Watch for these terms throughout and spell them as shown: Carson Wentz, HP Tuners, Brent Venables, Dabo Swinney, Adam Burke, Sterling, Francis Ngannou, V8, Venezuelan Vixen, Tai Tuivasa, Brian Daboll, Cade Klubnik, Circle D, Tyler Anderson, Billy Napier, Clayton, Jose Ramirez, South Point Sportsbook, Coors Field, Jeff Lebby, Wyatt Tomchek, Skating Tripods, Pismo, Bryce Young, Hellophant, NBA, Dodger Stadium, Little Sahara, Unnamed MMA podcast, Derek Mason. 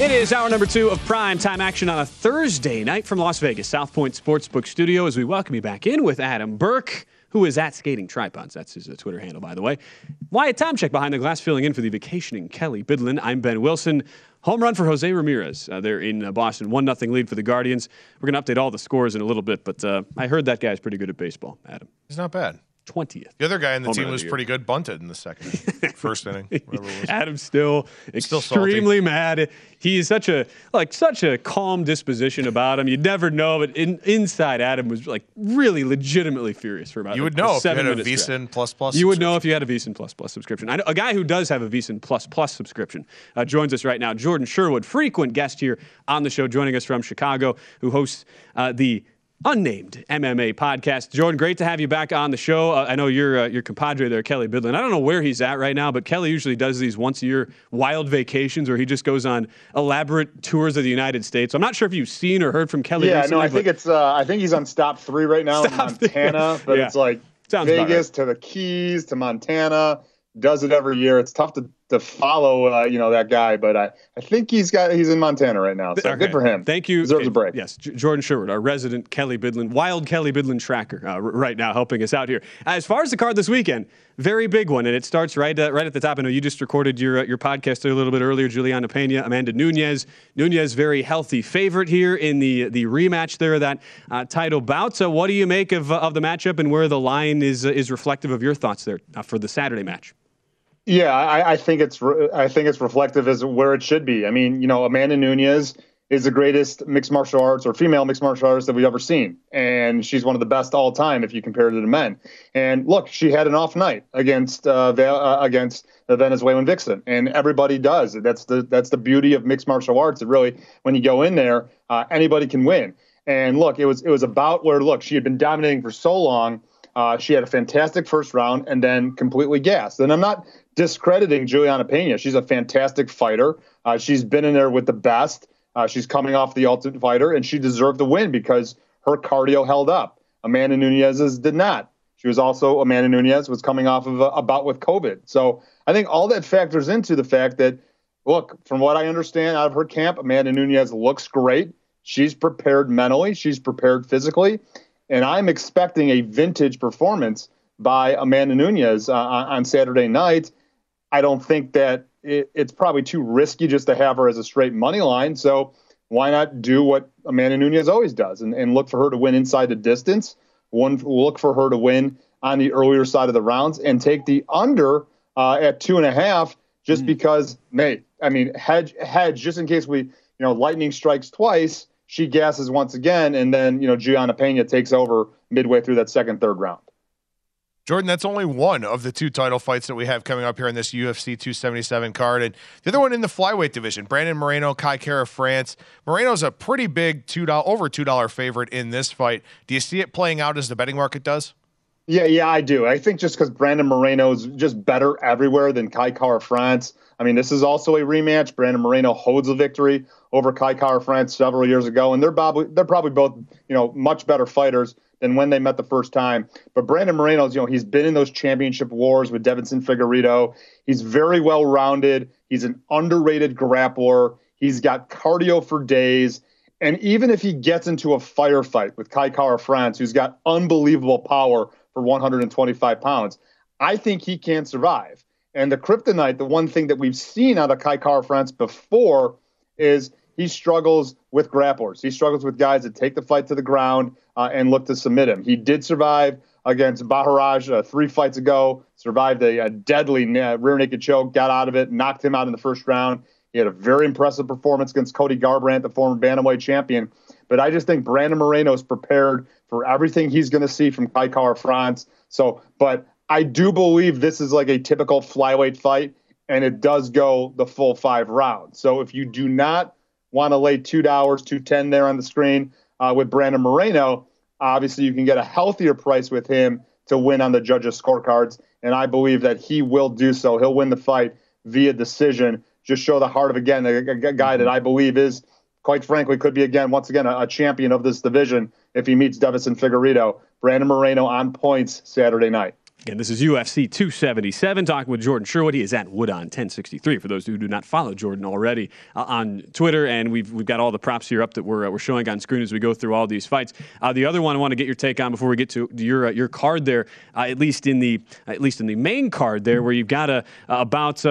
It is hour number two of prime time action on a Thursday night from Las Vegas, South Point Sportsbook Studio, as we welcome you back in with Adam Burke, who is at Skating Tripods. That's his Twitter handle, by the way. Wyatt Tomchek behind the glass, filling in for the vacationing Kelly Bidlin. I'm Ben Wilson. Home run for Jose Ramirez. They're in Boston, 1-0 lead for the Guardians. We're going to update all the scores in a little bit, but I heard that guy's pretty good at baseball, Adam. He's not bad. 20th. The other guy in the team was pretty good, bunted in the second, first inning. Adam's still extremely mad. He is such a calm disposition about him. You never know, but inside Adam was really legitimately furious for about 7 minutes. You would know if you had a VSiN plus. You would know if you had a VSiN plus subscription. I know a guy who does have a VSiN plus subscription joins us right now. Jordan Sherwood, frequent guest here on the show, joining us from Chicago, who hosts the unnamed MMA podcast. Jordan, great to have you back on the show. I know your compadre there, Kelly Bidlin. I don't know where he's at right now, but Kelly usually does these once-a-year wild vacations where he just goes on elaborate tours of the United States. So I'm not sure if you've seen or heard from Kelly recently. Yeah, no, I think it's I think he's on stop 3 right now in Montana, but yeah. It's sounds Vegas right. To the Keys to Montana. Does it every year. It's tough to follow, that guy, but I think he's in Montana right now. So okay. Good for him. Thank you. Deserves a break. Yes, Jordan Sherwood, our resident Kelly Bidlin, wild Kelly Bidlin tracker right now, helping us out here. As far as the card this weekend, very big one, and it starts right at the top. I know you just recorded your podcast a little bit earlier. Juliana Pena, Amanda Nunez. Nunez, very healthy favorite here in the rematch there of that title bout. So, what do you make of the matchup and where the line is reflective of your thoughts there for the Saturday match? Yeah, I think it's reflective as where it should be. I mean, Amanda Nunez is the greatest mixed martial arts or female mixed martial artist that we've ever seen, and she's one of the best all time if you compare her to men. And look, she had an off night against the Venezuelan Vixen, and everybody does. That's the beauty of mixed martial arts. It really, when you go in there, anybody can win. And look, it was about where she had been dominating for so long. She had a fantastic first round and then completely gassed. And I'm not discrediting Juliana Pena. She's a fantastic fighter. She's been in there with the best. She's coming off the Ultimate Fighter, and she deserved the win because her cardio held up. Amanda Nunez's did not. She was also, Amanda Nunez was coming off of a bout with COVID. So I think all that factors into the fact that, look, from what I understand out of her camp, Amanda Nunez looks great. She's prepared mentally. She's prepared physically. And I'm expecting a vintage performance by Amanda Nunez on Saturday night. I don't think that it's probably too risky just to have her as a straight money line. So why not do what Amanda Nunez always does and look for her to win inside the distance, look for her to win on the earlier side of the rounds, and take the under at 2.5 just because, mate, I mean, hedge just in case lightning strikes twice, she gasses once again, and then, Juliana Pena takes over midway through that second, third round. Jordan, that's only one of the two title fights that we have coming up here in this UFC 277 card. And the other one in the flyweight division, Brandon Moreno, Kai Kara-France. Moreno's a pretty big over $2 favorite in this fight. Do you see it playing out as the betting market does? Yeah, I do. I think just because Brandon Moreno's just better everywhere than Kai Kara-France. I mean, this is also a rematch. Brandon Moreno holds a victory over Kai Kara-France several years ago, and they're probably both, much better fighters than when they met the first time. But Brandon Moreno's, he's been in those championship wars with Deiveson Figueiredo. He's very well-rounded. He's an underrated grappler. He's got cardio for days. And even if he gets into a firefight with Kai Kara-France, who's got unbelievable power for 125 pounds, I think he can survive. And the kryptonite, the one thing that we've seen out of Kai Kara-France before is he struggles with grapplers. He struggles with guys that take the fight to the ground and look to submit him. He did survive against Baharaj 3 fights ago, survived a deadly rear naked choke, got out of it, knocked him out in the first round. He had a very impressive performance against Cody Garbrandt, the former bantamweight champion. But I just think Brandon Moreno is prepared for everything he's going to see from Kai Kara-France. But I do believe this is like a typical flyweight fight, and it does go the full 5 rounds. So if you do not want to lay $2.10 there on the screen with Brandon Moreno, obviously you can get a healthier price with him to win on the judges' scorecards, and I believe that he will do so. He'll win the fight via decision. Just show the heart of, again, a guy that I believe is, quite frankly, could be, once again, a champion of this division if he meets Deiveson Figueiredo. Brandon Moreno on points Saturday night. Again, this is UFC 277, talking with Jordan Sherwood. He is at Woodon1063, for those who do not follow Jordan already on Twitter. And we've got all the props here up that we're showing on screen as we go through all these fights. The other one I want to get your take on before we get to your card there, at least in the main card there, where you've got that's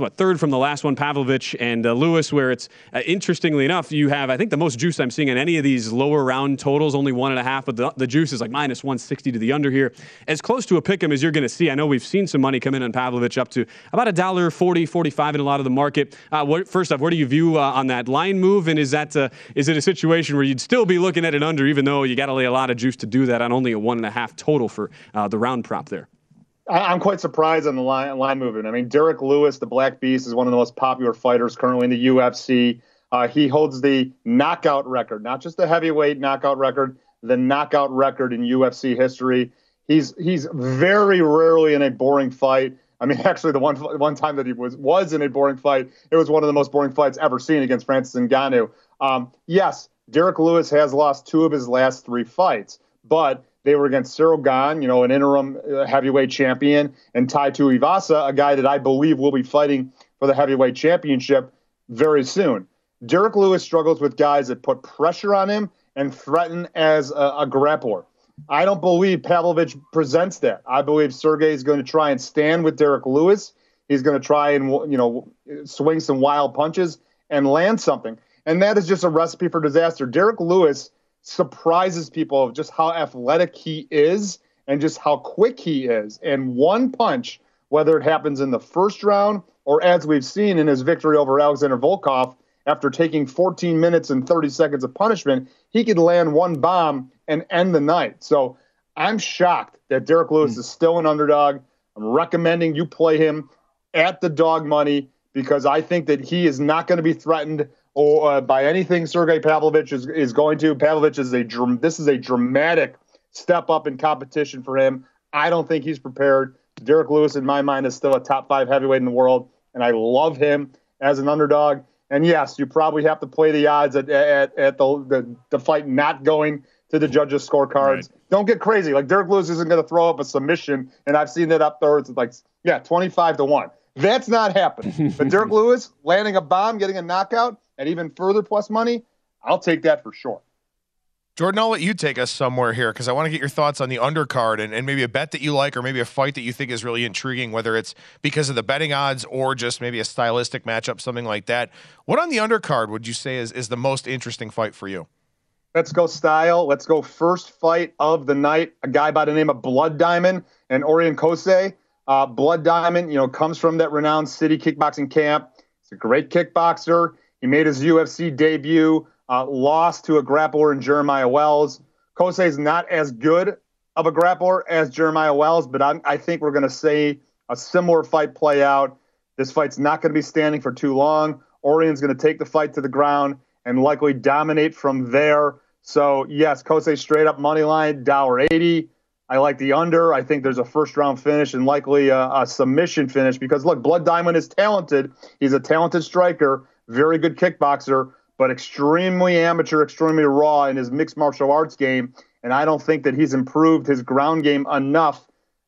what, third from the last one, Pavlovich and Lewis, where it's interestingly enough, you have, I think, the most juice I'm seeing in any of these lower round totals, only 1.5, but the juice is like minus 160 to the under here. As close to a pick'em as you're going to see. I know we've seen some money come in on Pavlovich up to about $1.40, $1.45 in a lot of the market. First off, what do you view on that line move? And is it a situation where you'd still be looking at an under, even though you got to lay a lot of juice to do that on only a 1.5 total for the round prop there? I'm quite surprised on the line movement. I mean, Derek Lewis, the Black Beast, is one of the most popular fighters currently in the UFC. He holds the knockout record, not just the heavyweight knockout record, the knockout record in UFC history. He's very rarely in a boring fight. I mean, actually, the one time that he was in a boring fight, it was one of the most boring fights ever seen against Francis Ngannou. Yes, Derek Lewis has lost 2 of his last 3 fights, but they were against Ciryl Gane, an interim heavyweight champion, and Tai Tuivasa, a guy that I believe will be fighting for the heavyweight championship very soon. Derek Lewis struggles with guys that put pressure on him and threaten as a grappler. I don't believe Pavlovich presents that. I believe Sergey is going to try and stand with Derek Lewis. He's going to try and, swing some wild punches and land something. And that is just a recipe for disaster. Derek Lewis surprises people of just how athletic he is and just how quick he is. And one punch, whether it happens in the first round or as we've seen in his victory over Alexander Volkov, after taking 14 minutes and 30 seconds of punishment, he could land one bomb and end the night. So I'm shocked that Derek Lewis is still an underdog. I'm recommending you play him at the dog money because I think that he is not going to be threatened or by anything Sergey Pavlovich is going to. Pavlovich this is a dramatic step up in competition for him. I don't think he's prepared. Derek Lewis, in my mind, is still a top 5 heavyweight in the world, and I love him as an underdog. And yes, you probably have to play the odds at the fight not going to the judges' scorecards. Right. Don't get crazy. Like, Derek Lewis isn't going to throw up a submission, and I've seen that up there. It's like, 25-1. That's not happening. But Derek Lewis landing a bomb, getting a knockout, and even further plus money, I'll take that for sure. Jordan, I'll let you take us somewhere here because I want to get your thoughts on the undercard and maybe a bet that you like or maybe a fight that you think is really intriguing, whether it's because of the betting odds or just maybe a stylistic matchup, something like that. What on the undercard would you say is the most interesting fight for you? Let's go style. Let's go first fight of the night. A guy by the name of Blood Diamond and Orion Kose. Blood Diamond, comes from that renowned city kickboxing camp. He's a great kickboxer. He made his UFC debut. Lost to a grappler in Jeremiah Wells. Kose is not as good of a grappler as Jeremiah Wells, but I think we're going to see a similar fight play out. This fight's not going to be standing for too long. Orion's going to take the fight to the ground and likely dominate from there. So, yes, Kose straight up money line, $1.80. I like the under. I think there's a first-round finish and likely a submission finish because, look, Blood Diamond is talented. He's a talented striker, very good kickboxer, but extremely amateur, extremely raw in his mixed martial arts game. And I don't think that he's improved his ground game enough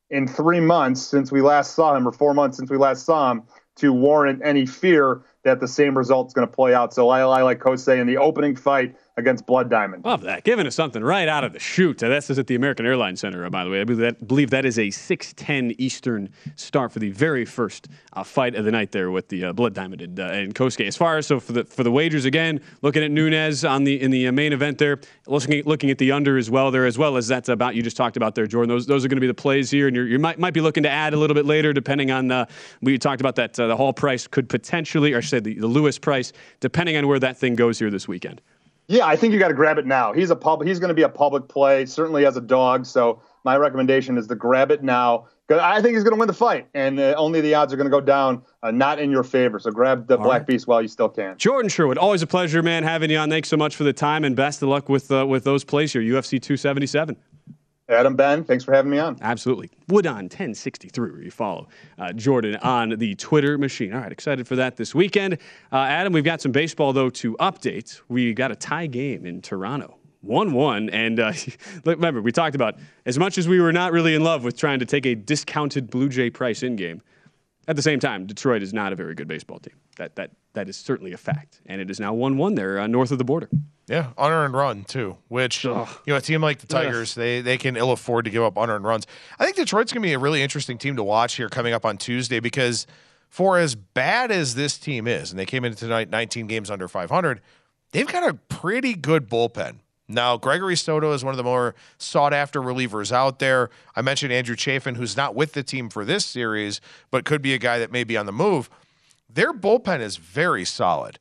in 3 months since we last saw him, or 4 months since we last saw him, to warrant any fear that the same result's going to play out. So I like Kose in the opening fight against Blood Diamond. Love that. Giving us something right out of the chute. This is at the American Airlines Center, by the way. I believe that is a 6:10 Eastern start for the very first fight of the night there with the Blood Diamond and Kose. As far as for the wagers, again, looking at Nunez in the main event there, looking at the under as well there, as well as that's about you just talked about there, Jordan. Those are going to be the plays here, and you might be looking to add a little bit later, depending on we talked about that the Hall price could potentially, or I should say the Lewis price, depending on where that thing goes here this weekend. Yeah, I think you got to grab it now. He's going to be a public play, certainly as a dog. So my recommendation is to grab it now. I think he's going to win the fight, and only the odds are going to go down, not in your favor. So grab the Black Beast while you still can. Jordan Sherwood, always a pleasure, man, having you on. Thanks so much for the time, and best of luck with those plays here, UFC 277. Adam, Ben, thanks for having me on. Absolutely. Woodon1063, where you follow Jordan on the Twitter machine. All right, excited for that this weekend. Adam, we've got some baseball, though, to update. We got a tie game in Toronto, 1-1. And remember, we talked about, as much as we were not really in love with trying to take a discounted Blue Jay price in-game, at the same time, Detroit is not a very good baseball team. That is certainly a fact. And it is now 1-1 there north of the border. Yeah, unearned run, too, which, a team like the Tigers, they can ill afford to give up unearned runs. I think Detroit's going to be a really interesting team to watch here coming up on Tuesday because for as bad as this team is, and they came in tonight 19 games under 500, they've got a pretty good bullpen. Now, Gregory Soto is one of the more sought-after relievers out there. I mentioned Andrew Chafin, who's not with the team for this series, but could be a guy that may be on the move. Their bullpen is very solid,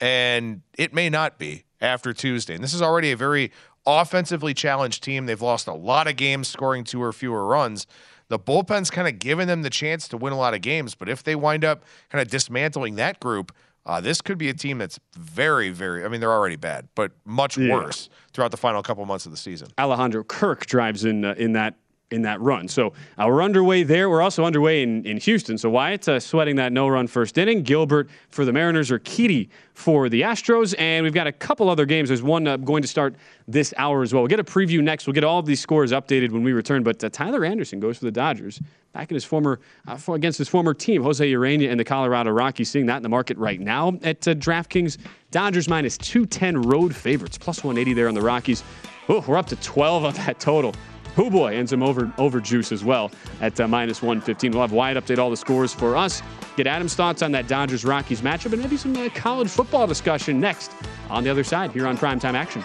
and it may not be after Tuesday. And this is already a very offensively challenged team. They've lost a lot of games scoring 2 or fewer runs. The bullpen's kind of given them the chance to win a lot of games, but if they wind up kind of dismantling that group, this could be a team that's very, very, they're already bad, but much worse throughout the final couple months of the season. Alejandro Kirk drives in that run. So we're underway there. We're also underway in Houston. So Wyatt's sweating that no-run first inning. Gilbert for the Mariners or Keedy for the Astros. And we've got a couple other games. There's one going to start this hour as well. We'll get a preview next. We'll get all of these scores updated when we return. But Tyler Anderson goes for the Dodgers back in his against his former team, Jose Ureña and the Colorado Rockies. Seeing that in the market right now at DraftKings. Dodgers minus 210 road favorites. Plus 180 there on the Rockies. Oh, we're up to 12 on that total. Hoo boy, and some over juice as well at minus 115. We'll have Wyatt update all the scores for us. Get Adam's thoughts on that Dodgers-Rockies matchup and maybe some college football discussion next on the other side here on Primetime Action.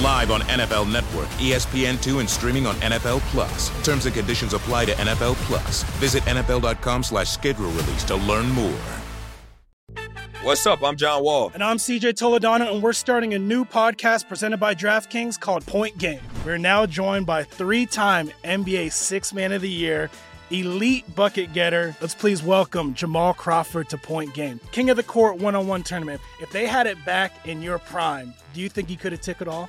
Live on NFL Network, ESPN2, and streaming on NFL Plus. Terms and conditions apply to NFL Plus. Visit nfl.com/schedule-release to learn more. What's up? I'm John Wall. And I'm CJ Toledano, and we're starting a new podcast presented by DraftKings called Point Game. We're now joined by three-time NBA Sixth Man of the Year, elite bucket getter. Let's please welcome Jamal Crawford to Point Game, King of the Court one-on-one tournament. If they had it back in your prime, do you think you could have took it all?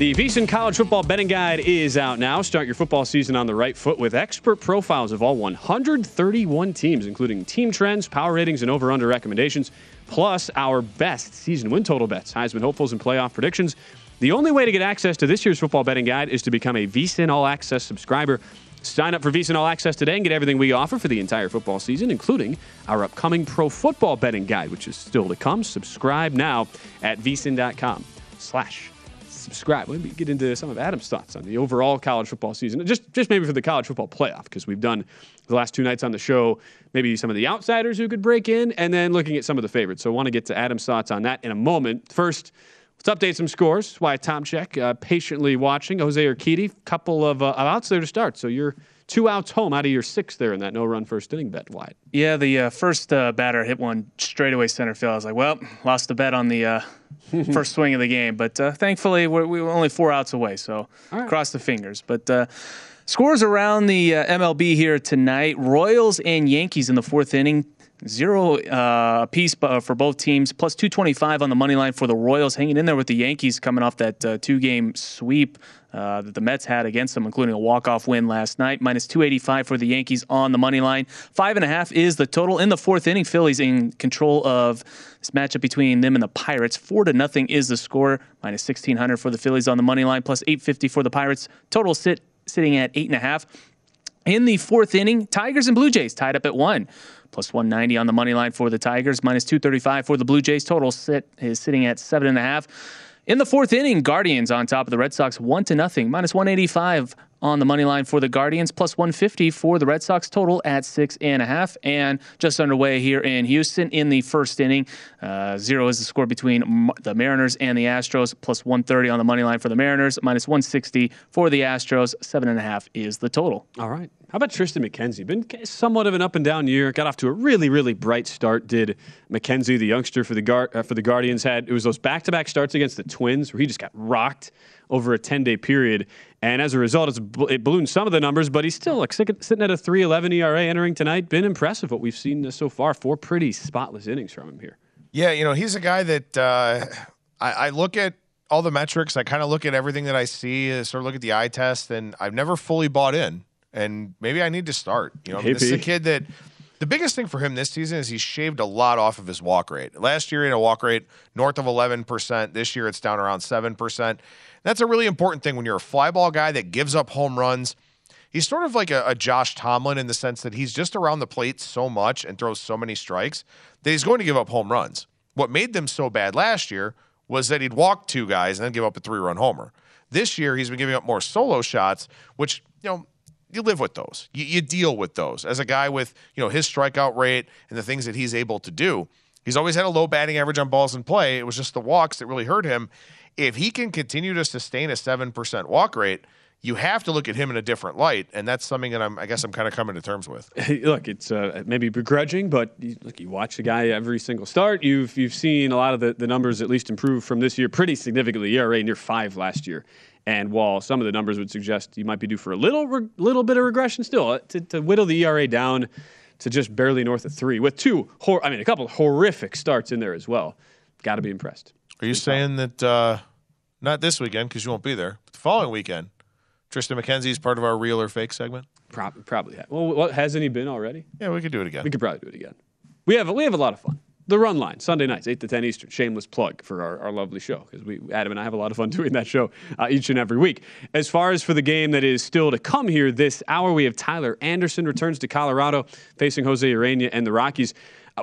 The VSiN College Football Betting Guide is out now. Start your football season on the right foot with expert profiles of all 131 teams, including team trends, power ratings, and over-under recommendations, plus our best season win total bets, Heisman hopefuls, and playoff predictions. The only way to get access to this year's Football Betting Guide is to become a VSiN All Access subscriber. Sign up for VSiN All Access today and get everything we offer for the entire football season, including our upcoming Pro Football Betting Guide, which is still to come. Subscribe now at vsin.com/subscribe. Let me get into some of Adam's thoughts on the overall college football season, just maybe for the college football playoff, because we've done the last two nights on the show, maybe some of the outsiders who could break in, and then looking at some of the favorites. So I want to get to Adam's thoughts on that in a moment. First, let's update some scores. Wyatt Tomchek patiently watching. Jose Urquidy, couple of outs there to start. So you're 2 outs home out of your 6 there in that no-run first inning bet, Wyatt. Yeah, the first batter hit one straight away center field. I was like, well, lost the bet on the first swing of the game. But thankfully, we were only 4 outs away, so all right, cross the fingers. But scores around the MLB here tonight. Royals and Yankees in the fourth inning. 0 apiece for both teams, plus 225 on the money line for the Royals, hanging in there with the Yankees coming off that 2-game sweep that the Mets had against them, including a walk-off win last night. Minus 285 for the Yankees on the money line. 5.5 is the total. In the fourth inning, Phillies in control of this matchup between them and the Pirates. 4-0 is the score. Minus 1,600 for the Phillies on the money line, plus 850 for the Pirates. Total sitting at 8.5. In the fourth inning, Tigers and Blue Jays tied up at 1. Plus 190 on the money line for the Tigers, minus 235 for the Blue Jays. Total is sitting at 7.5. In the fourth inning, Guardians on top of the Red Sox, 1-0. Minus 185 on the money line for the Guardians, plus 150 for the Red Sox. Total at 6.5. And just underway here in Houston in the first inning. 0 is the score between the Mariners and the Astros, plus 130 on the money line for the Mariners, minus 160 for the Astros. 7.5 is the total. All right. How about Tristan McKenzie? Been somewhat of an up-and-down year. Got off to a really, really bright start, did McKenzie, the youngster for the Guardians. It was those back-to-back starts against the Twins where he just got rocked over a 10-day period. And as a result, it ballooned some of the numbers, but he's still sitting at a 3.11 ERA entering tonight. Been impressive what we've seen so far. 4 pretty spotless innings from him here. Yeah, he's a guy that I look at all the metrics. I kind of look at everything that I see, sort of look at the eye test, and I've never fully bought in. And maybe I need to start. This is a kid that the biggest thing for him this season is he's shaved a lot off of his walk rate. Last year he had a walk rate north of 11%. This year it's down around 7%. That's a really important thing when you're a fly ball guy that gives up home runs. he's sort of like a Josh Tomlin in the sense that he's just around the plate so much and throws so many strikes that he's going to give up home runs. What made them so bad last year was that he'd walk two guys and then give up a 3-run homer. This year, he's been giving up more solo shots, which, you know, you live with those. You deal with those. As a guy with, you know, his strikeout rate and the things that he's able to do, he's always had a low batting average on balls in play. It was just the walks that really hurt him. If he can continue to sustain a 7% walk rate, you have to look at him in a different light, and that's something that I guess I'm kind of coming to terms with. Look, it's maybe begrudging, but you watch the guy every single start. You've seen a lot of the numbers at least improve from this year pretty significantly. ERA near 5 last year, and while some of the numbers would suggest you might be due for a little bit of regression still, to whittle the ERA down to just barely north of 3, with a couple of horrific starts in there as well. Got to be impressed. Are you saying that not this weekend because you won't be there, but the following weekend? Tristan McKenzie is part of our Real or Fake segment? Probably. Well, hasn't he been already? Yeah, we could do it again. We have a lot of fun. The Run Line, Sunday nights, 8 to 10 Eastern. Shameless plug for our lovely show, because Adam and I have a lot of fun doing that show each and every week. As far as for the game that is still to come here this hour, we have Tyler Anderson returns to Colorado facing Jose Ureña and the Rockies.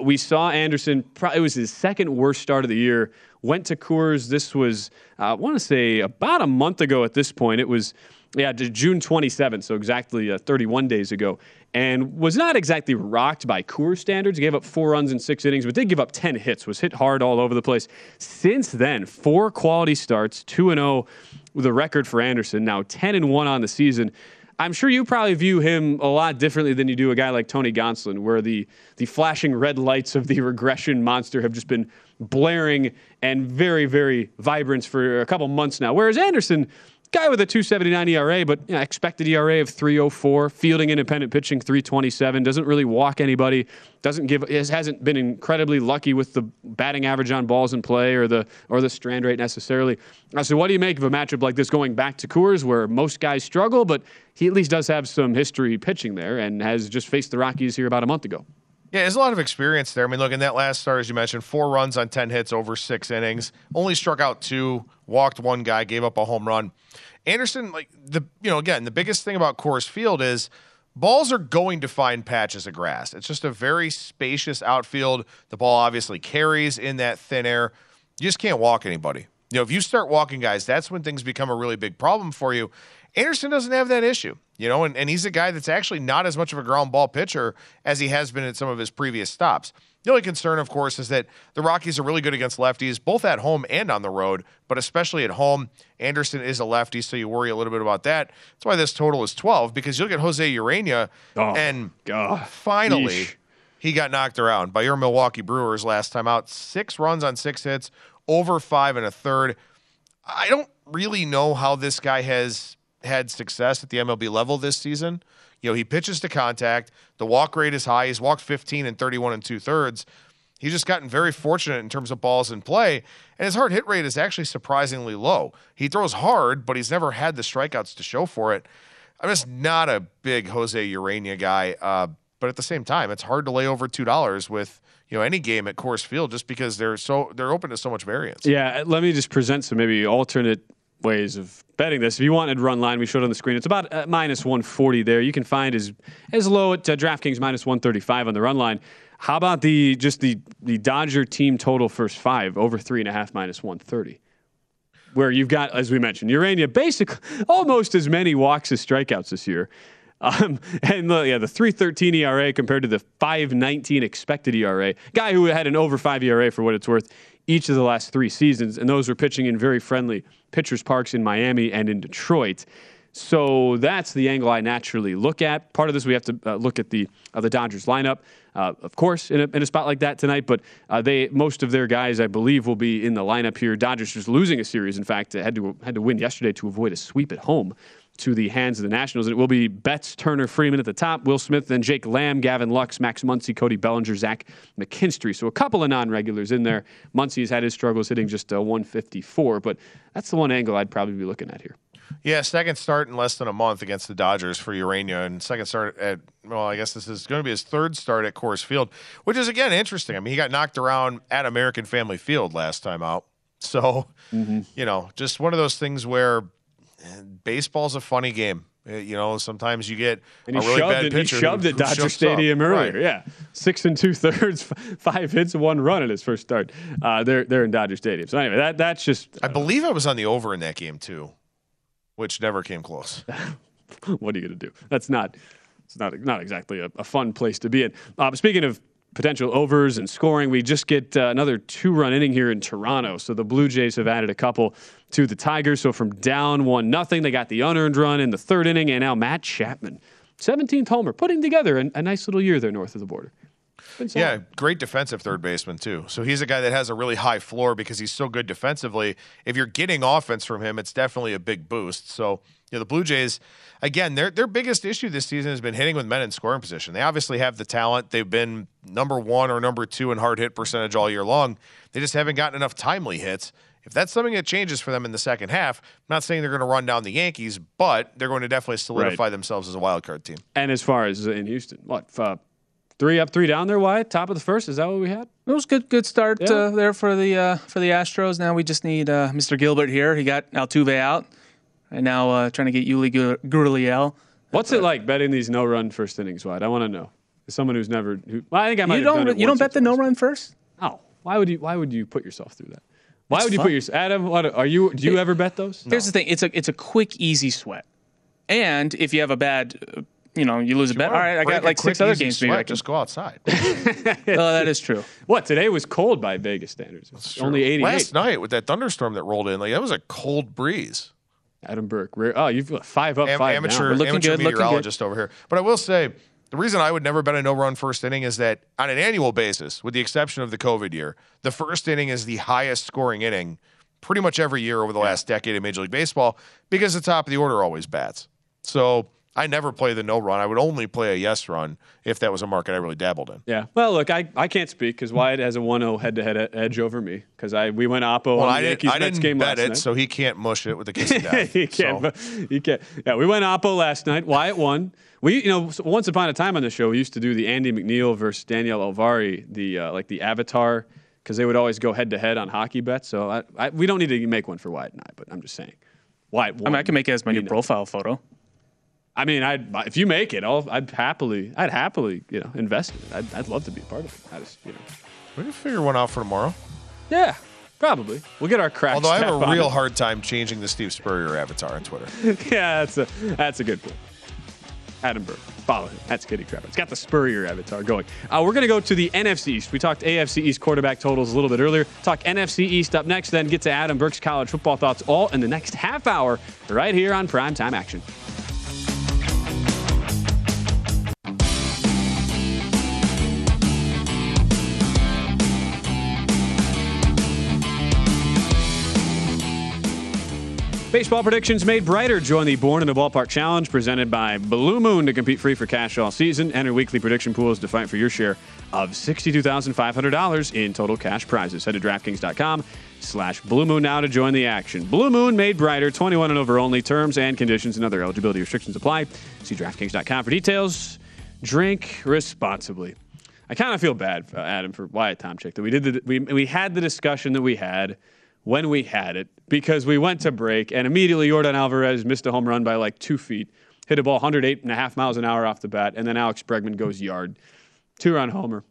We saw Anderson, it was his second worst start of the year, went to Coors. This was, I want to say, about a month ago at this point. It was... Yeah, June 27th, so exactly 31 days ago, and was not exactly rocked by Coors standards. He gave up 4 runs in 6 innings, but did give up 10 hits, was hit hard all over the place. Since then, 4 quality starts, 2-0 with a record for Anderson, now 10-1 on the season. I'm sure you probably view him a lot differently than you do a guy like Tony Gonsolin, where the flashing red lights of the regression monster have just been blaring and very, very vibrant for a couple months now, whereas Anderson... guy with a 2.79 ERA, but expected ERA of 3.04, fielding independent pitching 3.27, doesn't really walk anybody, hasn't been incredibly lucky with the batting average on balls in play or the strand rate necessarily. So what do you make of a matchup like this going back to Coors, where most guys struggle, but he at least does have some history pitching there and has just faced the Rockies here about a month ago? Yeah, there's a lot of experience there. I mean, look, in that last start, as you mentioned, 4 runs on 10 hits over 6 innings, only struck out 2, walked 1 guy, gave up a home run. Anderson, the biggest thing about Coors Field is balls are going to find patches of grass. It's just a very spacious outfield. The ball obviously carries in that thin air. You just can't walk anybody. You know, if you start walking guys, that's when things become a really big problem for you. Anderson doesn't have that issue, and he's a guy that's actually not as much of a ground ball pitcher as he has been at some of his previous stops. The only concern, of course, is that the Rockies are really good against lefties, both at home and on the road, but especially at home. Anderson is a lefty, so you worry a little bit about that. That's why this total is 12, because you'll get Jose Ureña, finally he got knocked around by your Milwaukee Brewers last time out. 6 runs on 6 hits, over 5 1/3. I don't really know how this guy has had success at the MLB level this season. He pitches to contact. The walk rate is high. He's walked 15 and 31 2/3. He's just gotten very fortunate in terms of balls in play, and his hard hit rate is actually surprisingly low. He throws hard, but he's never had the strikeouts to show for it. I'm just not a big Jose Ureña guy, but at the same time, it's hard to lay over $2 with any game at Coors Field just because they're open to so much variance. Yeah, let me just present some maybe alternate ways of betting this. If you wanted Run Line, we showed on the screen. It's about -140 there. You can find as low at DraftKings -135 on the Run Line. How about the Dodger team total first 5 over 3.5 -130, where you've got, as we mentioned, Ureña basically almost as many walks as strikeouts this year. The 3.13 ERA compared to the 5.19 expected ERA. Guy who had an over 5 ERA for what it's worth each of the last 3 seasons, and those were pitching in very friendly pitchers' parks in Miami and in Detroit. So that's the angle I naturally look at. Part of this, we have to look at the Dodgers lineup, of course, in a spot like that tonight. But most of their guys, I believe, will be in the lineup here. Dodgers just losing a series. In fact, had to win yesterday to avoid a sweep at home to the hands of the Nationals. And it will be Betts, Turner, Freeman at the top, Will Smith, then Jake Lamb, Gavin Lux, Max Muncy, Cody Bellinger, Zach McKinstry. So a couple of non-regulars in there. Muncy's had his struggles hitting just .154, but that's the one angle I'd probably be looking at here. Yeah, second start in less than a month against the Dodgers for Ureña, and second start I guess this is going to be his third start at Coors Field, which is, again, interesting. I mean, he got knocked around at American Family Field last time out. So, just one of those things where baseball's a funny game. You know, sometimes you get and a really bad pitcher. He shoved at Dodger Stadium earlier. Right. Yeah, 6 2/3, 5 hits, 1 run in his first start. They're in Dodger Stadium. So anyway, that's just. I believe I was on the over in that game too, which never came close. What are you going to do? That's not. It's not exactly a fun place to be in. Speaking of potential overs and scoring, we just get another 2-run inning here in Toronto. So the Blue Jays have added a couple to the Tigers. So from down 1-0, they got the unearned run in the third inning. And now Matt Chapman, 17th homer, putting together a nice little year there north of the border. Yeah, great defensive third baseman too. So he's a guy that has a really high floor because he's so good defensively. If you're getting offense from him, it's definitely a big boost. So you know, the Blue Jays, again, their biggest issue this season has been hitting with men in scoring position. They obviously have the talent. They've been number 1 or number 2 in hard hit percentage all year long. They just haven't gotten enough timely hits. If that's something that changes for them in the second half, I'm not saying they're going to run down the Yankees, but they're going to definitely solidify themselves as a wild card team. And as far as in Houston, what? 3 up, 3 down there, Wyatt. Top of the first. Is that what we had? It was good start there for the Astros. Now we just need Mr. Gilbert here. He got Altuve out, and now trying to get Yuli Gurriel. What's it like betting these no-run first innings, Wyatt? I want to know. As someone who's never, I think I might. You don't bet the no-run first? Oh, why would you? Why would you put yourself through that? Why would you put yourself? Adam, do you ever bet those? Here's the thing. It's a quick, easy sweat, and if you have a bad. You lose a bet. All right, I got like 6 other games. Maybe I just go outside. That is true. What, today was cold by Vegas standards. It's only 88. Last night with that thunderstorm that rolled in, that was a cold breeze. Adam Burke. You've got 5 up, 5 amateur, down. Amateur meteorologist over here. But I will say, the reason I would never bet a no-run first inning is that on an annual basis, with the exception of the COVID year, the first inning is the highest scoring inning pretty much every year over the last decade in Major League Baseball because the top of the order always bats. So I never play the no run. I would only play a yes run if that was a market I really dabbled in. Yeah. Well, look, I can't speak because Wyatt has a 1-0 head-to-head edge over me because we went oppo on the Yankees Mets game last night. I didn't bet it, so he can't mush it with a kiss of death. He can't. Yeah, we went oppo last night. Wyatt won. We, once upon a time on the show, we used to do the Andy McNeil versus Daniel Alvari, the Avatar, because they would always go head-to-head on hockey bets. So we don't need to make one for Wyatt and I, but I'm just saying. Wyatt won. I mean, I can make it as my new profile photo. I mean, if you make it, I'd happily, invest in it. I'd love to be a part of it. We can figure one out for tomorrow. Yeah, probably. We'll get our crack. Although I have a real hard time changing the Steve Spurrier avatar on Twitter. Yeah, that's a good point. Adam Burke, follow him. That's Kitty Trapper. It's got the Spurrier avatar going. We're going to go to the NFC East. We talked AFC East quarterback totals a little bit earlier. Talk NFC East up next, then get to Adam Burke's college football thoughts all in the next half hour right here on Primetime Action. Baseball predictions made brighter. Join the Born in the Ballpark Challenge presented by Blue Moon to compete free for cash all season. Enter weekly prediction pools to fight for your share of $62,500 in total cash prizes. Head to DraftKings.com/Blue Moon now to join the action. Blue Moon made brighter. 21 and over only. Terms and conditions and other eligibility restrictions apply. See DraftKings.com for details. Drink responsibly. I kind of feel bad, Adam, for Wyatt Tomchek that we had the discussion that we had when we had it, because we went to break, and immediately Jordan Alvarez missed a home run by like 2 feet, hit a ball 108.5 miles an hour off the bat, and then Alex Bregman goes yard. 2-run homer.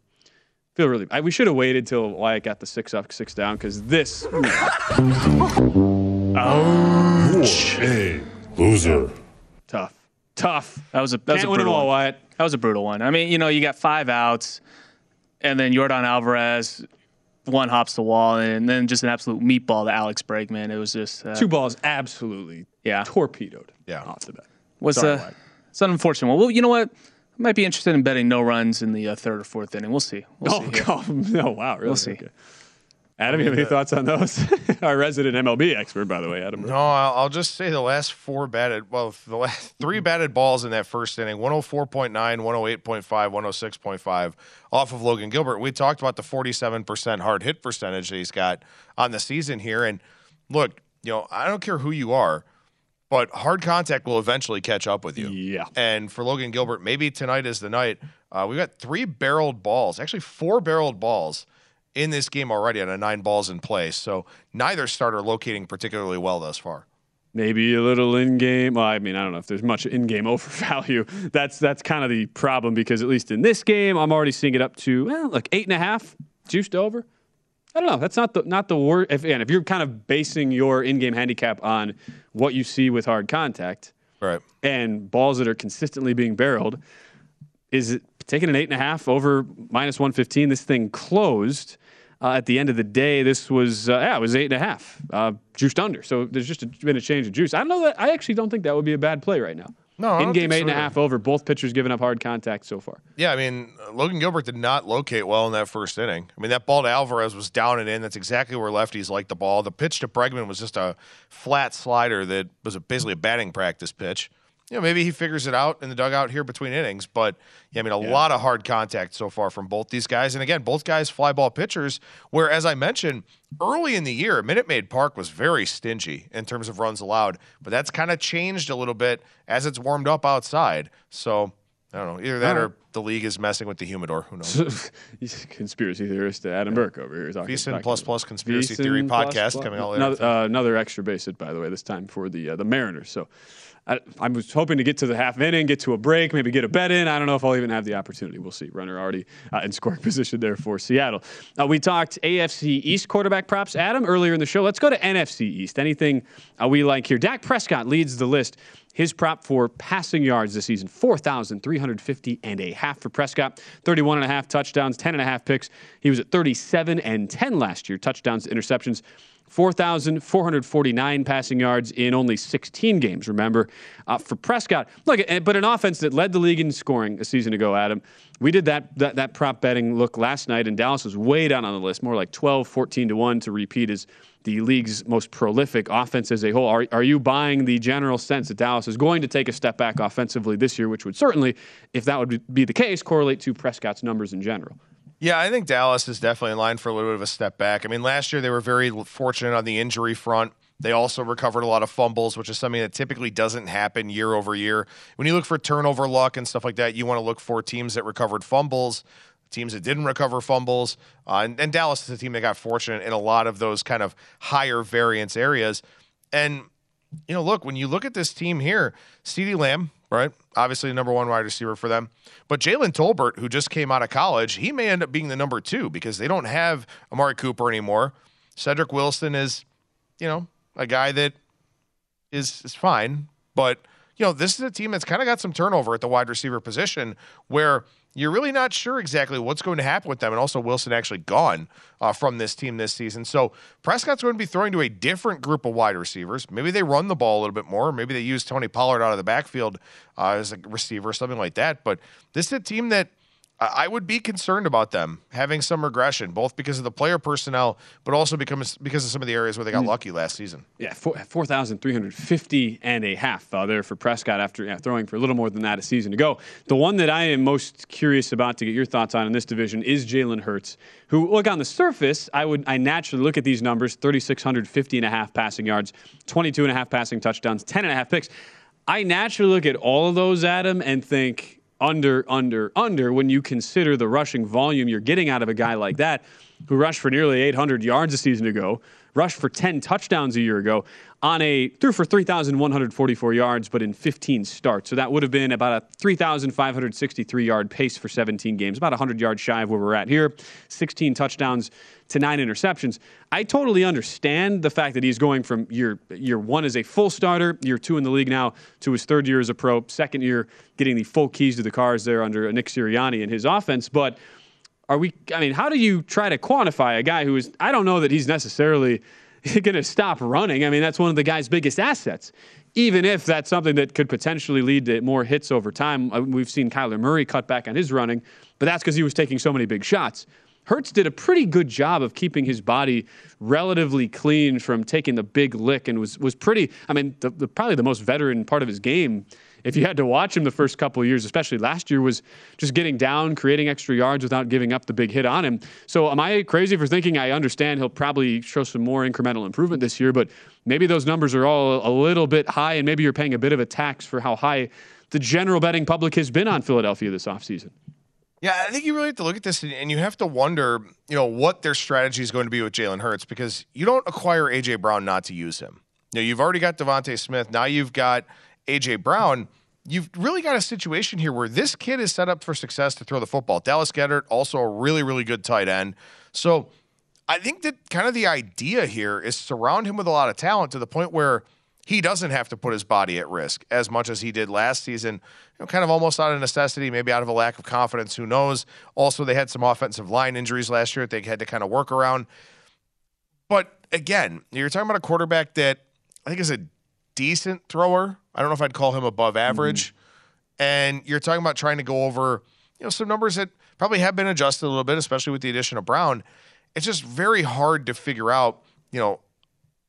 Feel really bad. We should have waited till Wyatt got the 6 up, 6 down, because this. Hey, loser. Tough. That was a brutal one, Wyatt. That was a brutal one. I mean, you got 5 outs, and then Jordan Alvarez. One hops the wall, and then just an absolute meatball to Alex Bregman. It was just 2 balls absolutely torpedoed. Yeah, off the bat. It's an unfortunate one. Well, you know what? I might be interested in betting no runs in the third or fourth inning. We'll see. Wow, really? We'll see. Okay. Adam, you have any thoughts on those? Our resident MLB expert, by the way, Adam. No, I'll just say the last 3 batted balls in that first inning, 104.9, 108.5, 106.5 off of Logan Gilbert. We talked about the 47% hard hit percentage that he's got on the season here. And look, I don't care who you are, but hard contact will eventually catch up with you. Yeah. And for Logan Gilbert, maybe tonight is the night. We've got 4 barreled balls in this game already on a 9 balls in play. So neither starter locating particularly well thus far. Maybe a little in-game. Well, I mean, I don't know if there's much in-game overvalue. That's kind of the problem because at least in this game, I'm already seeing it up to like 8.5 juiced over. I don't know. That's not the worst. If you're kind of basing your in-game handicap on what you see with hard contact, right, and balls that are consistently being barreled, is it taking an 8.5 over -115? This thing closed. At the end of the day, this was it was 8.5 juiced under. So there's just been a change of juice. I don't know that I actually don't think that would be a bad play right now. No, in game 8.5 over. Both pitchers giving up hard contact so far. Yeah, I mean Logan Gilbert did not locate well in that first inning. I mean that ball to Alvarez was down and in. That's exactly where lefties like the ball. The pitch to Bregman was just a flat slider that was basically a batting practice pitch. You know, maybe he figures it out in the dugout here between innings, but yeah, I mean, a lot of hard contact so far from both these guys. And again, both guys fly ball pitchers, where, as I mentioned, early in the year, Minute Maid Park was very stingy in terms of runs allowed, but that's kind of changed a little bit as it's warmed up outside. So I don't know, either that or the league is messing with the humidor. Who knows? He's a conspiracy theorist Adam Burke over here. VSiN ++ Conspiracy Theory Podcast coming out later. Another extra base hit, by the way, this time for the Mariners. So I was hoping to get to the half inning, get to a break, maybe get a bet in. I don't know if I'll even have the opportunity. We'll see. Runner already in scoring position there for Seattle. We talked AFC East quarterback props, Adam, earlier in the show. Let's go to NFC East. Anything we like here. Dak Prescott leads the list. His prop for passing yards this season, 4,350.5 for Prescott, 31.5 touchdowns, 10.5 picks. He was at 37-10 last year, touchdowns, interceptions. 4,449 passing yards in only 16 games, remember, for Prescott. Look, but an offense that led the league in scoring a season ago, Adam. We did that prop betting look last night, and Dallas was way down on the list, more like 12, 14-1 to repeat as the league's most prolific offense as a whole. Are you buying the general sense that Dallas is going to take a step back offensively this year, which would certainly, if that would be the case, correlate to Prescott's numbers in general? Yeah, I think Dallas is definitely in line for a little bit of a step back. I mean, last year they were very fortunate on the injury front. They also recovered a lot of fumbles, which is something that typically doesn't happen year over year. When you look for turnover luck and stuff like that, you want to look for teams that recovered fumbles, teams that didn't recover fumbles. And Dallas is a team that got fortunate in a lot of those kind of higher variance areas. And, you know, look, when you look at this team here, CeeDee Lamb, right? Obviously the number one wide receiver for them. But Jalen Tolbert, who just came out of college, he may end up being the number two because they don't have Amari Cooper anymore. Cedric Wilson is, you know, a guy that is fine. But, you know, this is a team that's kind of got some turnover at the wide receiver position where you're really not sure exactly what's going to happen with them. And also Wilson actually gone from this team this season. So Prescott's going to be throwing to a different group of wide receivers. Maybe they run the ball a little bit more. Maybe they use Tony Pollard out of the backfield as a receiver or something like that. But this is a team that I would be concerned about them having some regression, both because of the player personnel, but also because of some of the areas where they got lucky last season. Yeah, 4,350.5 there for Prescott after throwing for a little more than that a season ago. The one that I am most curious about to get your thoughts on in this division is Jalen Hurts, who, look, on the surface, I naturally look at these numbers, 3,650.5 passing yards, 22.5 passing touchdowns, 10.5 picks. I naturally look at all of those, Adam, and think under when you consider the rushing volume you're getting out of a guy like that, who rushed for nearly 800 yards a season ago, rushed for 10 touchdowns a year ago, threw for 3,144 yards, but in 15 starts. So that would have been about a 3,563-yard pace for 17 games, about 100 yards shy of where we're at here, 16 touchdowns to 9 interceptions. I totally understand the fact that he's going from year one as a full starter, year two in the league now, to his third year as a pro, second year getting the full keys to the cars there under Nick Sirianni and his offense. But how do you try to quantify a guy who is, I don't know that he's necessarily going to stop running. I mean, that's one of the guy's biggest assets, even if that's something that could potentially lead to more hits over time. We've seen Kyler Murray cut back on his running, but that's because he was taking so many big shots. Hurts did a pretty good job of keeping his body relatively clean from taking the big lick and was pretty, I mean, probably the most veteran part of his game, if you had to watch him the first couple of years, especially last year, was just getting down, creating extra yards without giving up the big hit on him. So am I crazy for thinking I understand he'll probably show some more incremental improvement this year, but maybe those numbers are all a little bit high and maybe you're paying a bit of a tax for how high the general betting public has been on Philadelphia this offseason? Yeah, I think you really have to look at this and you have to wonder, you know, what their strategy is going to be with Jalen Hurts because you don't acquire A.J. Brown not to use him. You know, you've already got Devontae Smith. Now you've got A.J. Brown. You've really got a situation here where this kid is set up for success to throw the football. Dallas Goedert, also a really, really good tight end. So I think that kind of the idea here is surround him with a lot of talent to the point where he doesn't have to put his body at risk as much as he did last season, you know, kind of almost out of necessity, maybe out of a lack of confidence, who knows. Also, they had some offensive line injuries last year that they had to kind of work around. But again, you're talking about a quarterback that I think is a decent thrower. I don't know if I'd call him above average. Mm-hmm. And you're talking about trying to go over, you know, some numbers that probably have been adjusted a little bit, especially with the addition of Brown. It's just very hard to figure out, you know,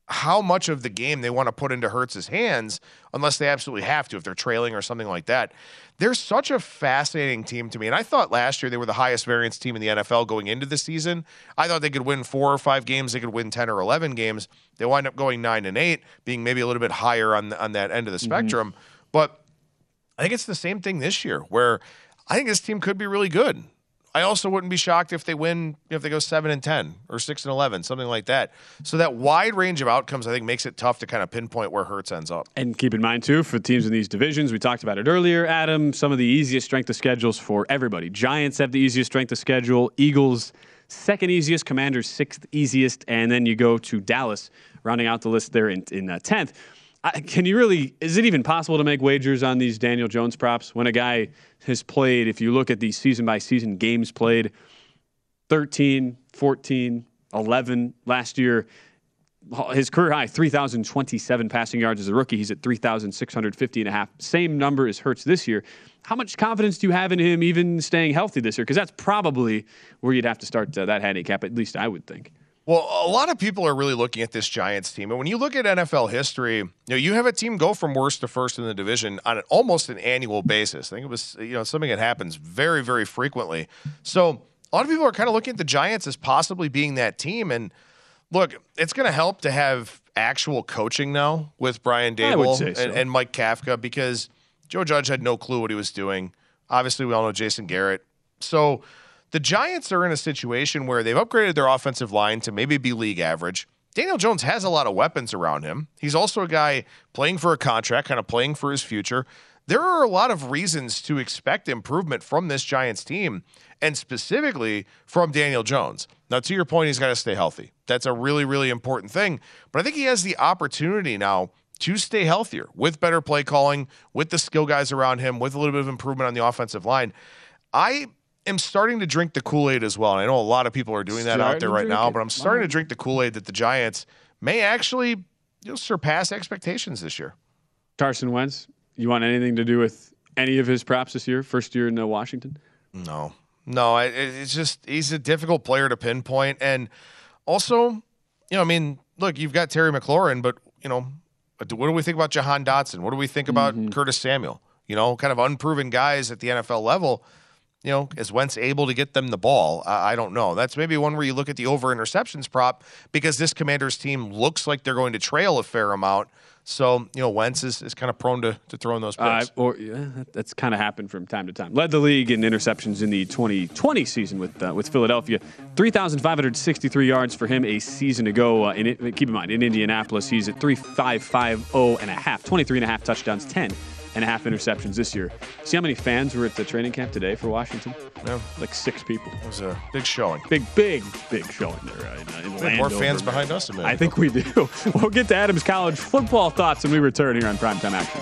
how much of the game they want to put into Hurts' hands unless they absolutely have to, if they're trailing or something like that. They're such a fascinating team to me. And I thought last year they were the highest variance team in the NFL going into the season. I thought they could win 4 or 5 games. They could win 10 or 11 games. They wind up going 9-8, being maybe a little bit higher on that end of the spectrum. Mm-hmm. But I think it's the same thing this year, where I think this team could be really good. I also wouldn't be shocked if they win, if they go 7-10 or 6-11, something like that. So that wide range of outcomes, I think, makes it tough to kind of pinpoint where Hurts ends up. And keep in mind, too, for teams in these divisions, we talked about it earlier, Adam, some of the easiest strength of schedules for everybody. Giants have the easiest strength of schedule, Eagles second easiest, Commanders sixth easiest, and then you go to Dallas, rounding out the list there in 10th. Can you really, is it even possible to make wagers on these Daniel Jones props when a guy has played, if you look at the season-by-season games played, 13, 14, 11 last year? His career high, 3,027 passing yards as a rookie. He's at 3,650.5. Same number as Hurts this year. How much confidence do you have in him even staying healthy this year? Because that's probably where you'd have to start that handicap, at least I would think. Well, a lot of people are really looking at this Giants team. And when you look at NFL history, you know, you have a team go from worst to first in the division on almost an annual basis. I think it was, you know, something that happens very, very frequently. So a lot of people are kind of looking at the Giants as possibly being that team. And look, it's going to help to have actual coaching now with Brian Daboll and Mike Kafka, because Joe Judge had no clue what he was doing. Obviously, we all know Jason Garrett. So the Giants are in a situation where they've upgraded their offensive line to maybe be league average. Daniel Jones has a lot of weapons around him. He's also a guy playing for a contract, kind of playing for his future. There are a lot of reasons to expect improvement from this Giants team, and specifically from Daniel Jones. Now, to your point, he's got to stay healthy. That's a really, really important thing. But I think he has the opportunity now to stay healthier with better play calling, with the skill guys around him, with a little bit of improvement on the offensive line. I'm starting to drink the Kool-Aid as well. And I know a lot of people are doing that out there right now, but I'm starting to drink the Kool-Aid that the Giants may actually, you know, surpass expectations this year. Carson Wentz, you want anything to do with any of his props this year? First year in Washington? No. It's just, he's a difficult player to pinpoint. And also, you know, I mean, look, you've got Terry McLaurin, but, you know, what do we think about Jahan Dotson? What do we think about Curtis Samuel? You know, kind of unproven guys at the NFL level. You know, is Wentz able to get them the ball? I don't know. That's maybe one where you look at the over interceptions prop, because this Commanders team looks like they're going to trail a fair amount. So, you know, Wentz is kind of prone to throwing those picks. That's kind of happened from time to time. Led the league in interceptions in the 2020 season with Philadelphia. 3,563 yards for him a season ago. Keep in mind, in Indianapolis, he's at 3,550.5, 23.5 touchdowns, 10.5 interceptions this year. See how many fans were at the training camp today for Washington? Yeah. Like 6 people. It was a big showing. Big showing there. In Orlando, more fans behind us. I think we do. We'll get to Adam's college football thoughts when we return here on Primetime Action.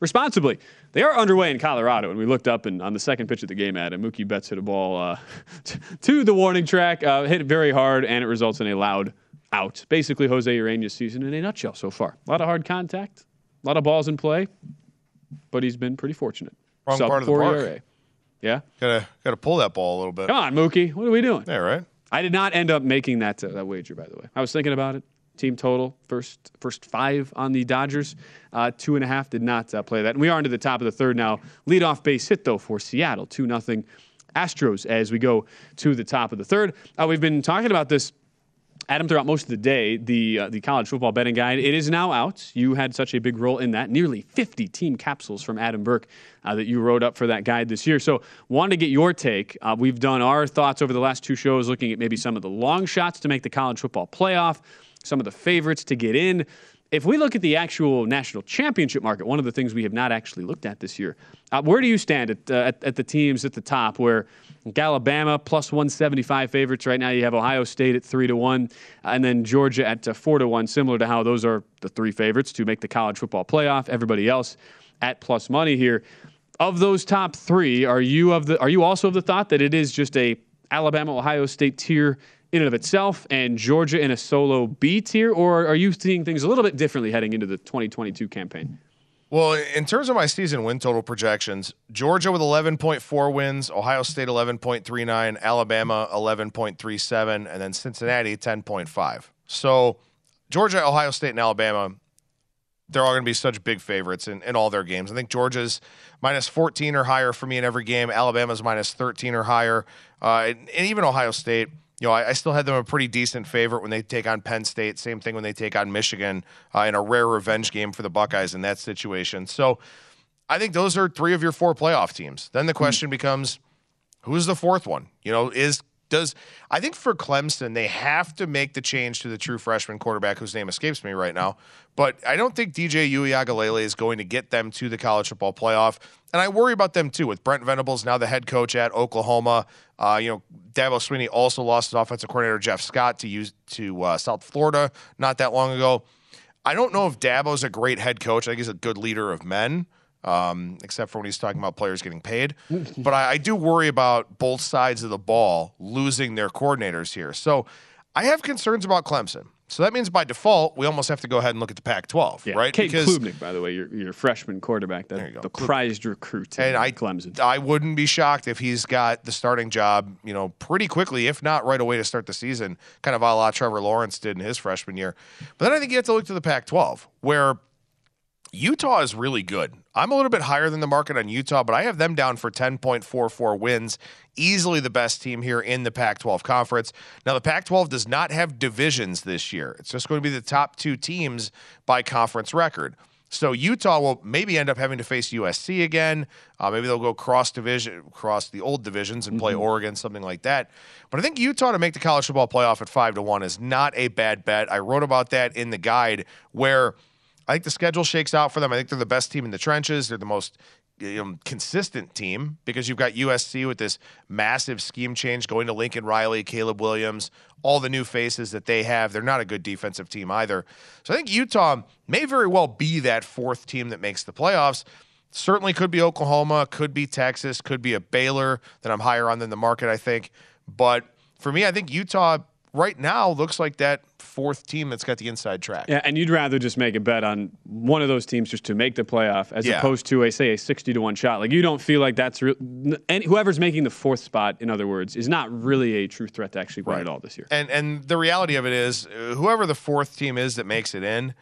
responsibly. They are underway in Colorado, and we looked up and on the second pitch of the game at it, Mookie Betts hit a ball to the warning track, hit it very hard, and it results in a loud out. Basically, Jose Ureña's season in a nutshell so far. A lot of hard contact, a lot of balls in play, but he's been pretty fortunate. Wrong Sub part of the park. ERA. Yeah? Gotta pull that ball a little bit. Come on, Mookie. What are we doing? Yeah, right? I did not end up making that wager, by the way. I was thinking about it. Team total, first five on the Dodgers. 2.5 did not play that. And we are into the top of the third now. Leadoff base hit, though, for Seattle. 2-0 Astros as we go to the top of the third. We've been talking about this, Adam, throughout most of the day, the college football betting guide. It is now out. You had such a big role in that. Nearly 50 team capsules from Adam Burke that you wrote up for that guide this year. So wanted to get your take. We've done our thoughts over the last two shows, looking at maybe some of the long shots to make the college football playoff, some of the favorites to get in. If we look at the actual national championship market, one of the things we have not actually looked at this year, where do you stand at the teams at the top where Alabama plus 175 favorites right now? You have Ohio State at 3-1 and then Georgia at 4-1, similar to how those are the three favorites to make the college football playoff. Everybody else at plus money here. Of those top three, are you also of the thought that it is just a Alabama, Ohio State tier in and of itself, and Georgia in a solo B tier, or are you seeing things a little bit differently heading into the 2022 campaign? Well, in terms of my season win total projections, Georgia with 11.4 wins, Ohio State 11.39, Alabama 11.37, and then Cincinnati 10.5. So Georgia, Ohio State, and Alabama, they're all going to be such big favorites in all their games. I think Georgia's minus 14 or higher for me in every game. Alabama's minus 13 or higher. And even Ohio State, you know, I still had them a pretty decent favorite when they take on Penn State. Same thing when they take on Michigan in a rare revenge game for the Buckeyes in that situation. So I think those are three of your four playoff teams. Then the question becomes, who's the fourth one? You know, I think for Clemson, they have to make the change to the true freshman quarterback whose name escapes me right now. But I don't think DJ Uiagalelei is going to get them to the college football playoff. And I worry about them, too, with Brent Venables, now the head coach at Oklahoma. Dabo Swinney also lost his offensive coordinator, Jeff Scott, to South Florida not that long ago. I don't know if Dabo's a great head coach. I think he's a good leader of men, except for when he's talking about players getting paid. But I do worry about both sides of the ball losing their coordinators here. So I have concerns about Clemson. So that means by default, we almost have to go ahead and look at the Pac-12, yeah, right? Kate Klubnik, by the way, your freshman quarterback, the prized recruit at Clemson. I wouldn't be shocked if he's got the starting job, you know, pretty quickly, if not right away to start the season, kind of a la Trevor Lawrence did in his freshman year. But then I think you have to look to the Pac-12, where Utah is really good. I'm a little bit higher than the market on Utah, but I have them down for 10.44 wins. Easily the best team here in the Pac-12 conference. Now, the Pac-12 does not have divisions this year. It's just going to be the top two teams by conference record. So Utah will maybe end up having to face USC again. Maybe they'll go cross the old divisions and play Oregon, something like that. But I think Utah to make the college football playoff at 5-1 is not a bad bet. I wrote about that in the guide where I think the schedule shakes out for them. I think they're the best team in the trenches. They're the most consistent team because you've got USC with this massive scheme change going to Lincoln Riley, Caleb Williams, all the new faces that they have. They're not a good defensive team either. So I think Utah may very well be that fourth team that makes the playoffs. Certainly could be Oklahoma, could be Texas, could be a Baylor that I'm higher on than the market, I think. But for me, I think Utah right now looks like that fourth team that's got the inside track. Yeah, and you'd rather just make a bet on one of those teams just to make the playoff as opposed to, a 60-1 shot. Like, you don't feel like that's real. Whoever's making the fourth spot, in other words, is not really a true threat to actually win it all this year. And the reality of it is, whoever the fourth team is that makes it in,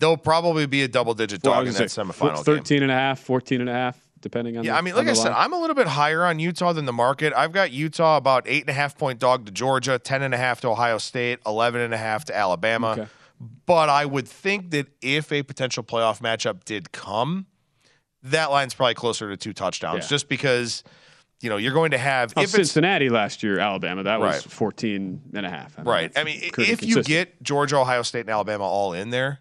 they'll probably be a double-digit dog in that semifinal 13 game. 13.5, 14.5. Depending on like I said, I'm a little bit higher on Utah than the market. I've got Utah about 8.5 point dog to Georgia, 10.5 to Ohio State, 11.5 to Alabama. Okay. But I would think that if a potential playoff matchup did come, that line's probably closer to 2 touchdowns, just because you're going to have Cincinnati last year, Alabama. That was 14.5. I mean, if you get Georgia, Ohio State, and Alabama all in there,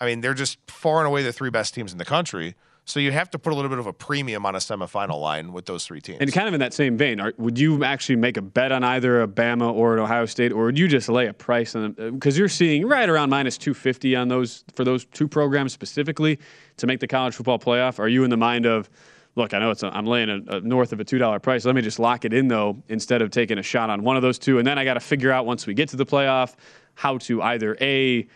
I mean, they're just far and away the 3 best teams in the country. So you have to put a little bit of a premium on a semifinal line with those 3 teams. And kind of in that same vein, would you actually make a bet on either a Bama or an Ohio State, or would you just lay a price on them? Because you're seeing right around minus 250 on those for those 2 programs specifically to make the college football playoff. Are you in the mind of, look, I know I'm laying a north of a $2 price. Let me just lock it in, though, instead of taking a shot on one of those 2. And then I got to figure out once we get to the playoff how to either A,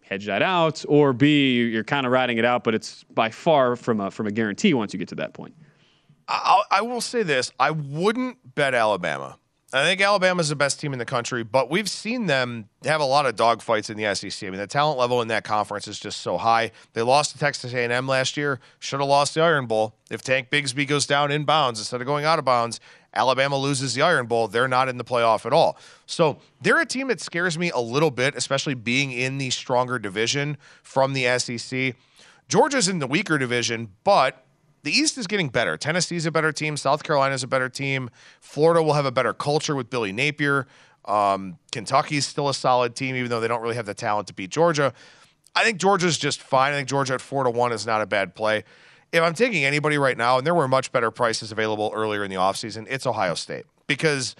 hedge that out, or B, you're kind of riding it out, but it's by far from a guarantee once you get to that point. I will say this. I wouldn't bet Alabama. I think Alabama's the best team in the country, but we've seen them have a lot of dogfights in the SEC. I mean, the talent level in that conference is just so high. They lost to Texas A&M last year. Should have lost the Iron Bowl. If Tank Bigsby goes down in bounds instead of going out of bounds, Alabama loses the Iron Bowl. They're not in the playoff at all. So they're a team that scares me a little bit, especially being in the stronger division from the SEC. Georgia's in the weaker division, but the East is getting better. Tennessee's a better team. South Carolina's a better team. Florida will have a better culture with Billy Napier. Kentucky's still a solid team, even though they don't really have the talent to beat Georgia. I think Georgia's just fine. I think Georgia at 4-1 is not a bad play. If I'm taking anybody right now, and there were much better prices available earlier in the offseason, it's Ohio State. Because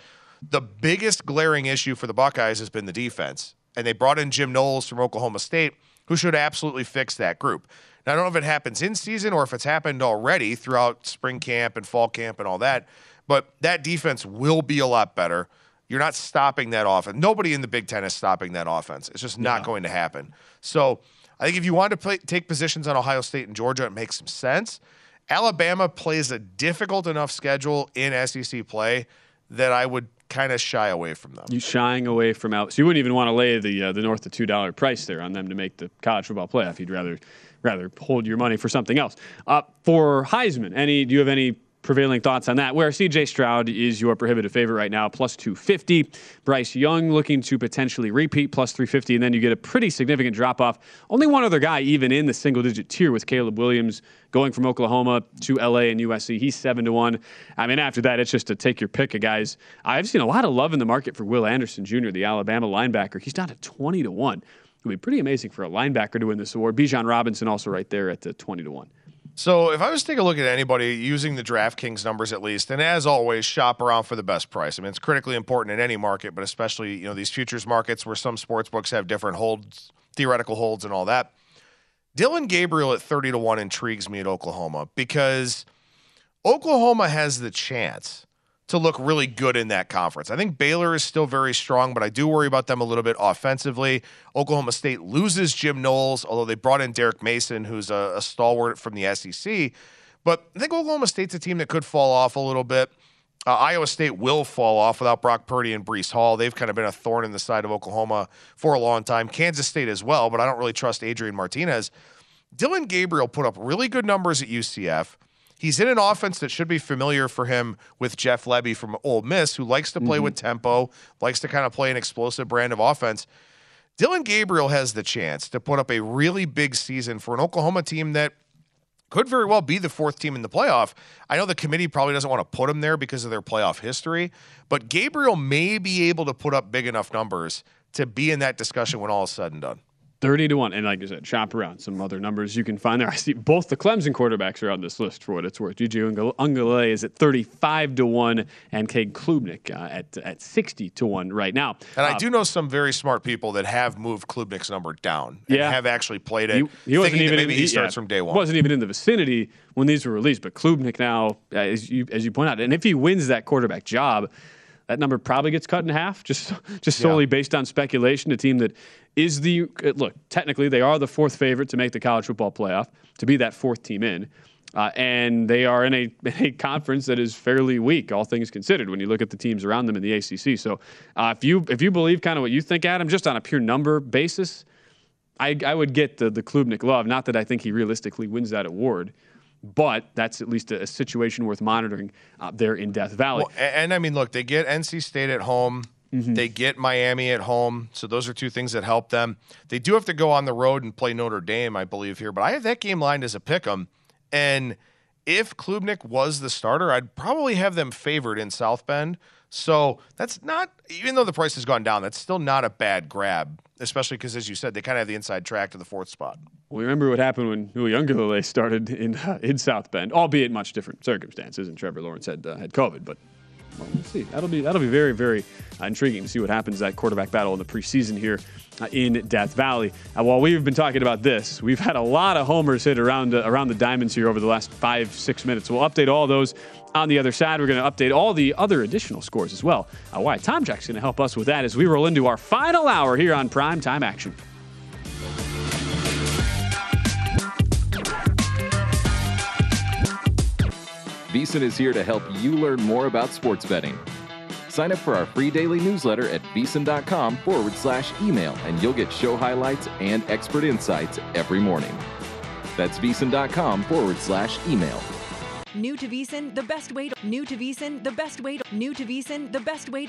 the biggest glaring issue for the Buckeyes has been the defense. And they brought in Jim Knowles from Oklahoma State, who should absolutely fix that group. I don't know if it happens in season or if it's happened already throughout spring camp and fall camp and all that, but that defense will be a lot better. You're not stopping that offense. Nobody in the Big Ten is stopping that offense. It's just not going to happen. So I think if you wanted to take positions on Ohio State and Georgia, it makes some sense. Alabama plays a difficult enough schedule in SEC play that I would kind of shy away from them. You shying away from out. So you wouldn't even want to lay the north of $2 price there on them to make the college football playoff. You'd rather hold your money for something else. For Heisman, do you have any prevailing thoughts on that? Where C.J. Stroud is your prohibitive favorite right now, plus 250. Bryce Young looking to potentially repeat, plus 350. And then you get a pretty significant drop-off. Only one other guy even in the single-digit tier with Caleb Williams going from Oklahoma to L.A. and USC. He's 7-1. I mean, after that, it's just to take your pick of guys. I've seen a lot of love in the market for Will Anderson Jr., the Alabama linebacker. He's down to 20-1. It'd be pretty amazing for a linebacker to win this award. Bijan Robinson also right there at 20-1. So if I was to take a look at anybody using the DraftKings numbers at least, and as always, shop around for the best price. I mean, it's critically important in any market, but especially these futures markets where some sports books have different holds theoretical holds and all that. Dylan Gabriel at 30-1 intrigues me at Oklahoma because Oklahoma has the chance to look really good in that conference. I think Baylor is still very strong, but I do worry about them a little bit offensively. Oklahoma State loses Jim Knowles, although they brought in Derek Mason, who's a stalwart from the SEC. But I think Oklahoma State's a team that could fall off a little bit. Iowa State will fall off without Brock Purdy and Breece Hall. They've kind of been a thorn in the side of Oklahoma for a long time. Kansas State as well, but I don't really trust Adrian Martinez. Dylan Gabriel put up really good numbers at UCF. He's in an offense that should be familiar for him with Jeff Lebby from Ole Miss, who likes to play with tempo, likes to kind of play an explosive brand of offense. Dylan Gabriel has the chance to put up a really big season for an Oklahoma team that could very well be the fourth team in the playoff. I know the committee probably doesn't want to put him there because of their playoff history, but Gabriel may be able to put up big enough numbers to be in that discussion when all is said and done. 30-1, and like I said, shop around some other numbers you can find there. I see both the Clemson quarterbacks are on this list for what it's worth. Juju Ungalele is at 35-1, and Cade Klubnik at 60-1 right now. And I do know some very smart people that have moved Klubnik's number down and have actually played it. He wasn't even maybe in, he starts from day one. Wasn't even in the vicinity when these were released. But Klubnik now, as you point out, and if he wins that quarterback job, that number probably gets cut in half, just solely based on speculation. A team that is technically they are the fourth favorite to make the college football playoff, to be that fourth team in. And they are in a conference that is fairly weak, all things considered, when you look at the teams around them in the ACC. So if you believe kind of what you think, Adam, just on a pure number basis, I would get the Klubnik love. Not that I think he realistically wins that award, but that's at least a situation worth monitoring there in Death Valley. Well, and I mean, look, they get NC State at home. Mm-hmm. They get Miami at home. So those are two things that help them. They do have to go on the road and play Notre Dame, I believe, here. But I have that game lined as a pick-em. And if Klubnik was the starter, I'd probably have them favored in South Bend. So that's not, even though the price has gone down, that's still not a bad grab, especially because, as you said, they kind of have the inside track to the fourth spot. We remember what happened when Uyunglele started in South Bend, albeit much different circumstances, and Trevor Lawrence had COVID. But we'll see. That'll be very, very intriguing to see what happens to that quarterback battle in the preseason here in Death Valley. While we've been talking about this, we've had a lot of homers hit around the diamonds here over the last 5-6 minutes. We'll update all those on the other side. We're going to update all the other additional scores as well. Wyatt Tomchek's going to help us with that as we roll into our final hour here on Prime Time Action. VSiN is here to help you learn more about sports betting. Sign up for our free daily newsletter at vsin.com/email, and you'll get show highlights and expert insights every morning. That's vsin.com/email. New to VSiN, the best way to.